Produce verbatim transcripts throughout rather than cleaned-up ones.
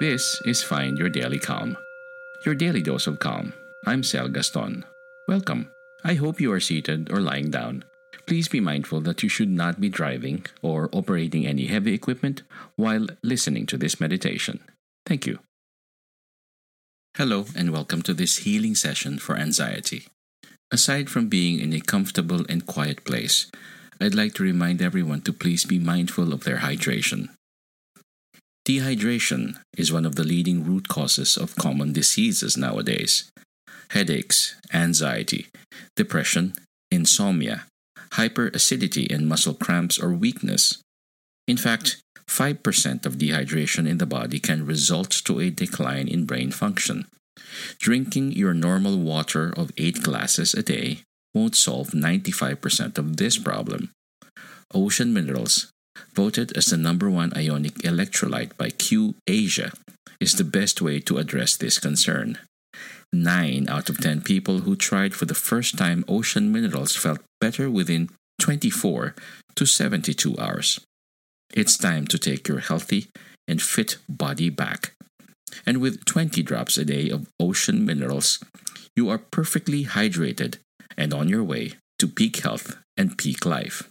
This is Find Your Daily Calm, your daily dose of calm. I'm Cell Gaston. Welcome. I hope you are seated or lying down. Please be mindful that you should not be driving or operating any heavy equipment while listening to this meditation. Thank you. Hello and welcome to this healing session for anxiety. Aside from being in a comfortable and quiet place, I'd like to remind everyone to please be mindful of their hydration. Dehydration is one of the leading root causes of common diseases nowadays. Headaches, anxiety, depression, insomnia, hyperacidity and muscle cramps or weakness. In fact, five percent of dehydration in the body can result to a decline in brain function. Drinking your normal water of eight glasses a day won't solve ninety-five percent of this problem. Ocean minerals, voted as the number one ionic electrolyte by Q-Asia, is the best way to address this concern. Nine out of ten people who tried for the first time ocean minerals felt better within twenty-four to seventy-two hours. It's time to take your healthy and fit body back. And with twenty drops a day of ocean minerals, you are perfectly hydrated and on your way to peak health and peak life.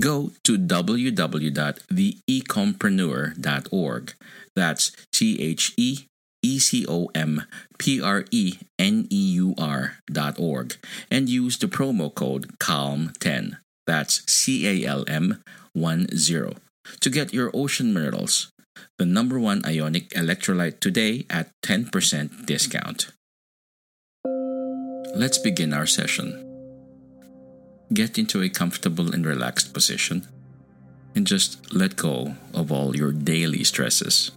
Go to w w w dot the e compreneur dot org. That's T H E E C O M P R E N E U R dot org and use the promo code CALM ten. That's C A L M ten to get your ocean minerals, the number one ionic electrolyte today at ten percent discount. Let's begin our session. Get into a comfortable and relaxed position and just let go of all your daily stresses.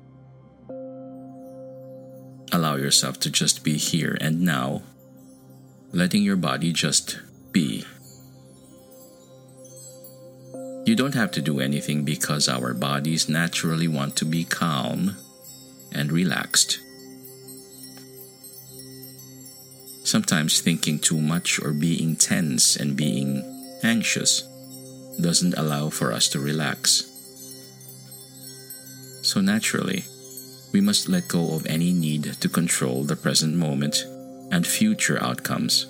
Allow yourself to just be here and now, letting your body just be. You don't have to do anything because our bodies naturally want to be calm and relaxed. Sometimes thinking too much or being tense and being anxious doesn't allow for us to relax. So naturally, we must let go of any need to control the present moment and future outcomes.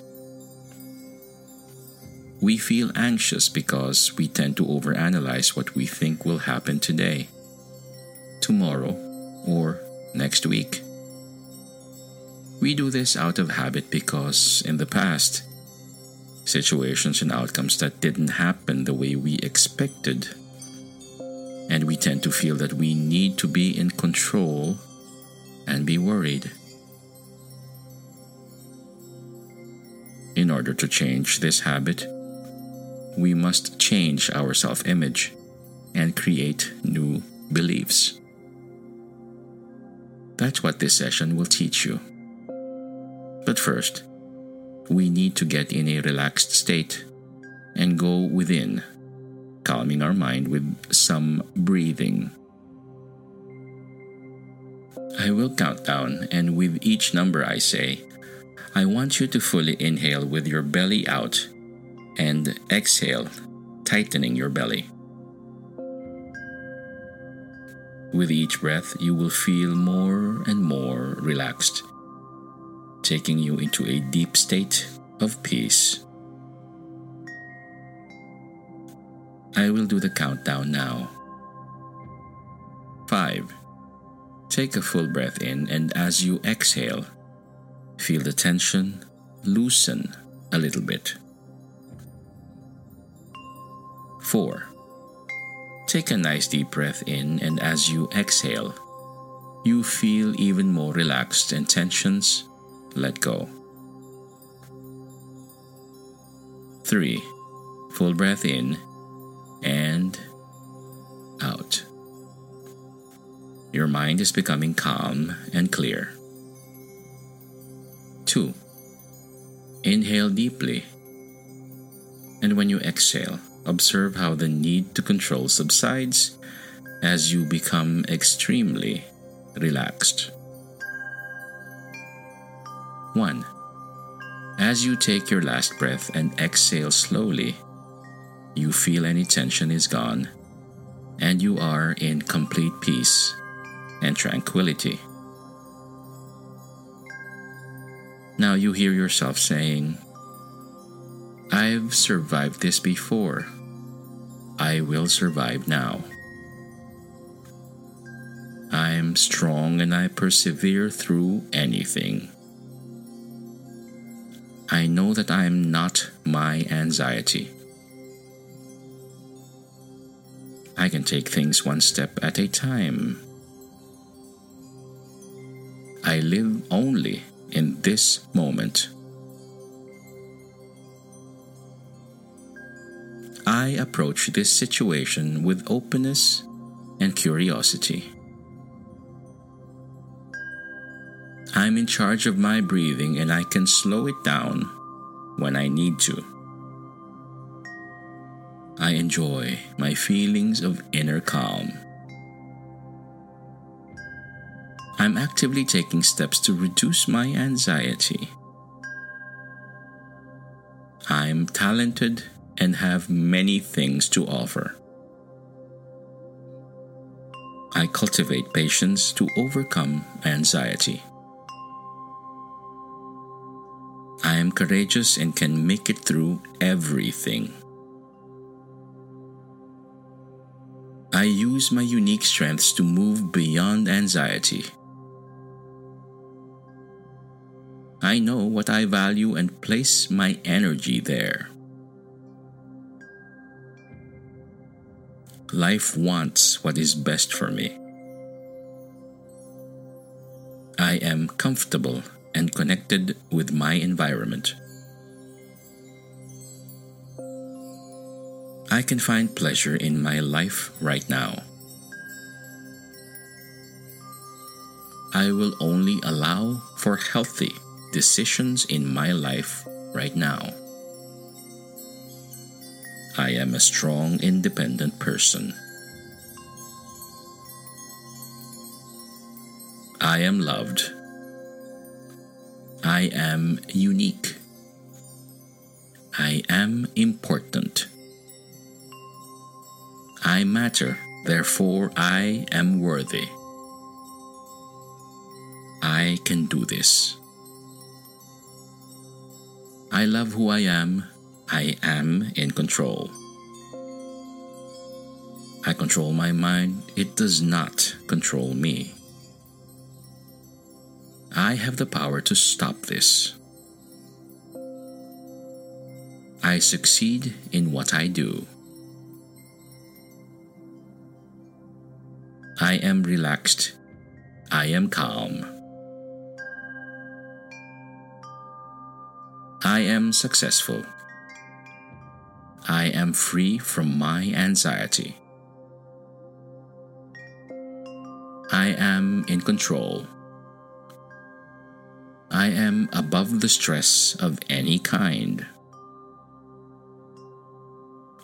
We feel anxious because we tend to overanalyze what we think will happen today, tomorrow, or next week. We do this out of habit because, in the past, situations and outcomes that didn't happen the way we expected, and we tend to feel that we need to be in control and be worried. In order to change this habit, we must change our self-image and create new beliefs. That's what this session will teach you. But first, we need to get in a relaxed state and go within, calming our mind with some breathing. I I will count down, and with each number I say, I want you to fully inhale with your belly out and exhale, tightening your belly. With each breath, you will feel more and more relaxed, taking you into a deep state of peace. I will do the countdown now. five. Take a full breath in, and as you exhale, feel the tension loosen a little bit. four. Take a nice deep breath in, and as you exhale, you feel even more relaxed and tensions let go. three. Full breath in and out. Your mind is becoming calm and clear. two. Inhale deeply, and when you exhale, observe how the need to control subsides as you become extremely relaxed. one. As you take your last breath and exhale slowly, you feel any tension is gone, and you are in complete peace and tranquility. Now you hear yourself saying, I've survived this before. I will survive now. I'm strong and I persevere through anything. I know that I'm not my anxiety. I can take things one step at a time. I live only in this moment. I approach this situation with openness and curiosity. I'm in charge of my breathing, and I can slow it down when I need to. I enjoy my feelings of inner calm. I'm actively taking steps to reduce my anxiety. I'm talented and have many things to offer. I cultivate patience to overcome anxiety. I am courageous and can make it through everything. I use my unique strengths to move beyond anxiety. I know what I value and place my energy there. Life wants what is best for me. I am comfortable and connected with my environment. I can find pleasure in my life right now. I will only allow for healthy decisions in my life right now. I am a strong, independent person. I am loved. I am unique. I am important. I matter, therefore I am worthy. I can do this. I love who I am. I am in control. I control my mind. It does not control me. I have the power to stop this. I succeed in what I do. I am relaxed. I am calm. I am successful. I am free from my anxiety. I am in control. I am above the stress of any kind.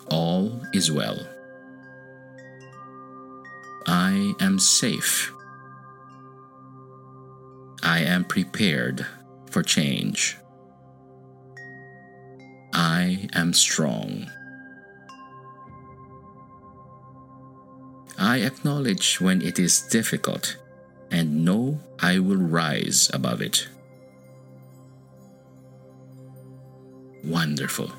All is well. I am safe. I am prepared for change. I am strong. I acknowledge when it is difficult and know I will rise above it. Wonderful.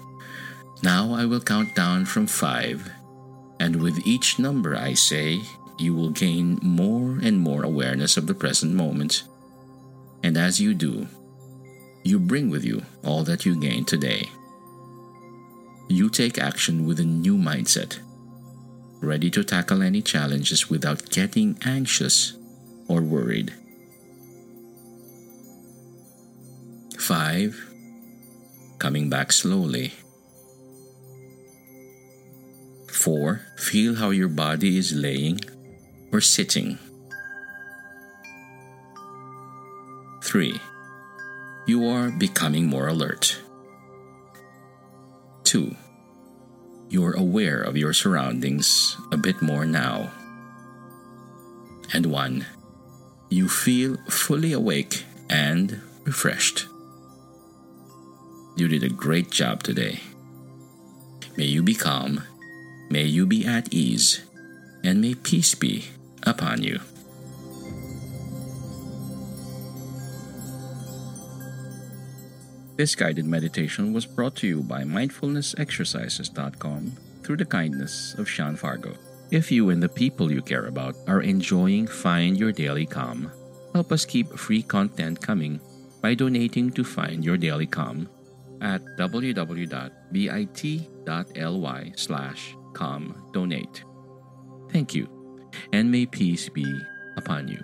Now I will count down from five, and with each number I say, you will gain more and more awareness of the present moment. And as you do, you bring with you all that you gain today. You take action with a new mindset, ready to tackle any challenges without getting anxious or worried. Five, coming back slowly. Four, feel how your body is laying or sitting. Three, you are becoming more alert. Two, you're aware of your surroundings a bit more now. And one, you feel fully awake and refreshed. You did a great job today. May you be calm, may you be at ease, and may peace be upon you. This guided meditation was brought to you by mindfulness exercises dot com through the kindness of Sean Fargo. If you and the people you care about are enjoying Find Your Daily Calm, help us keep free content coming by donating to Find Your Daily Calm at w w w dot bit dot l y slash calm donate. Thank you, and may peace be upon you.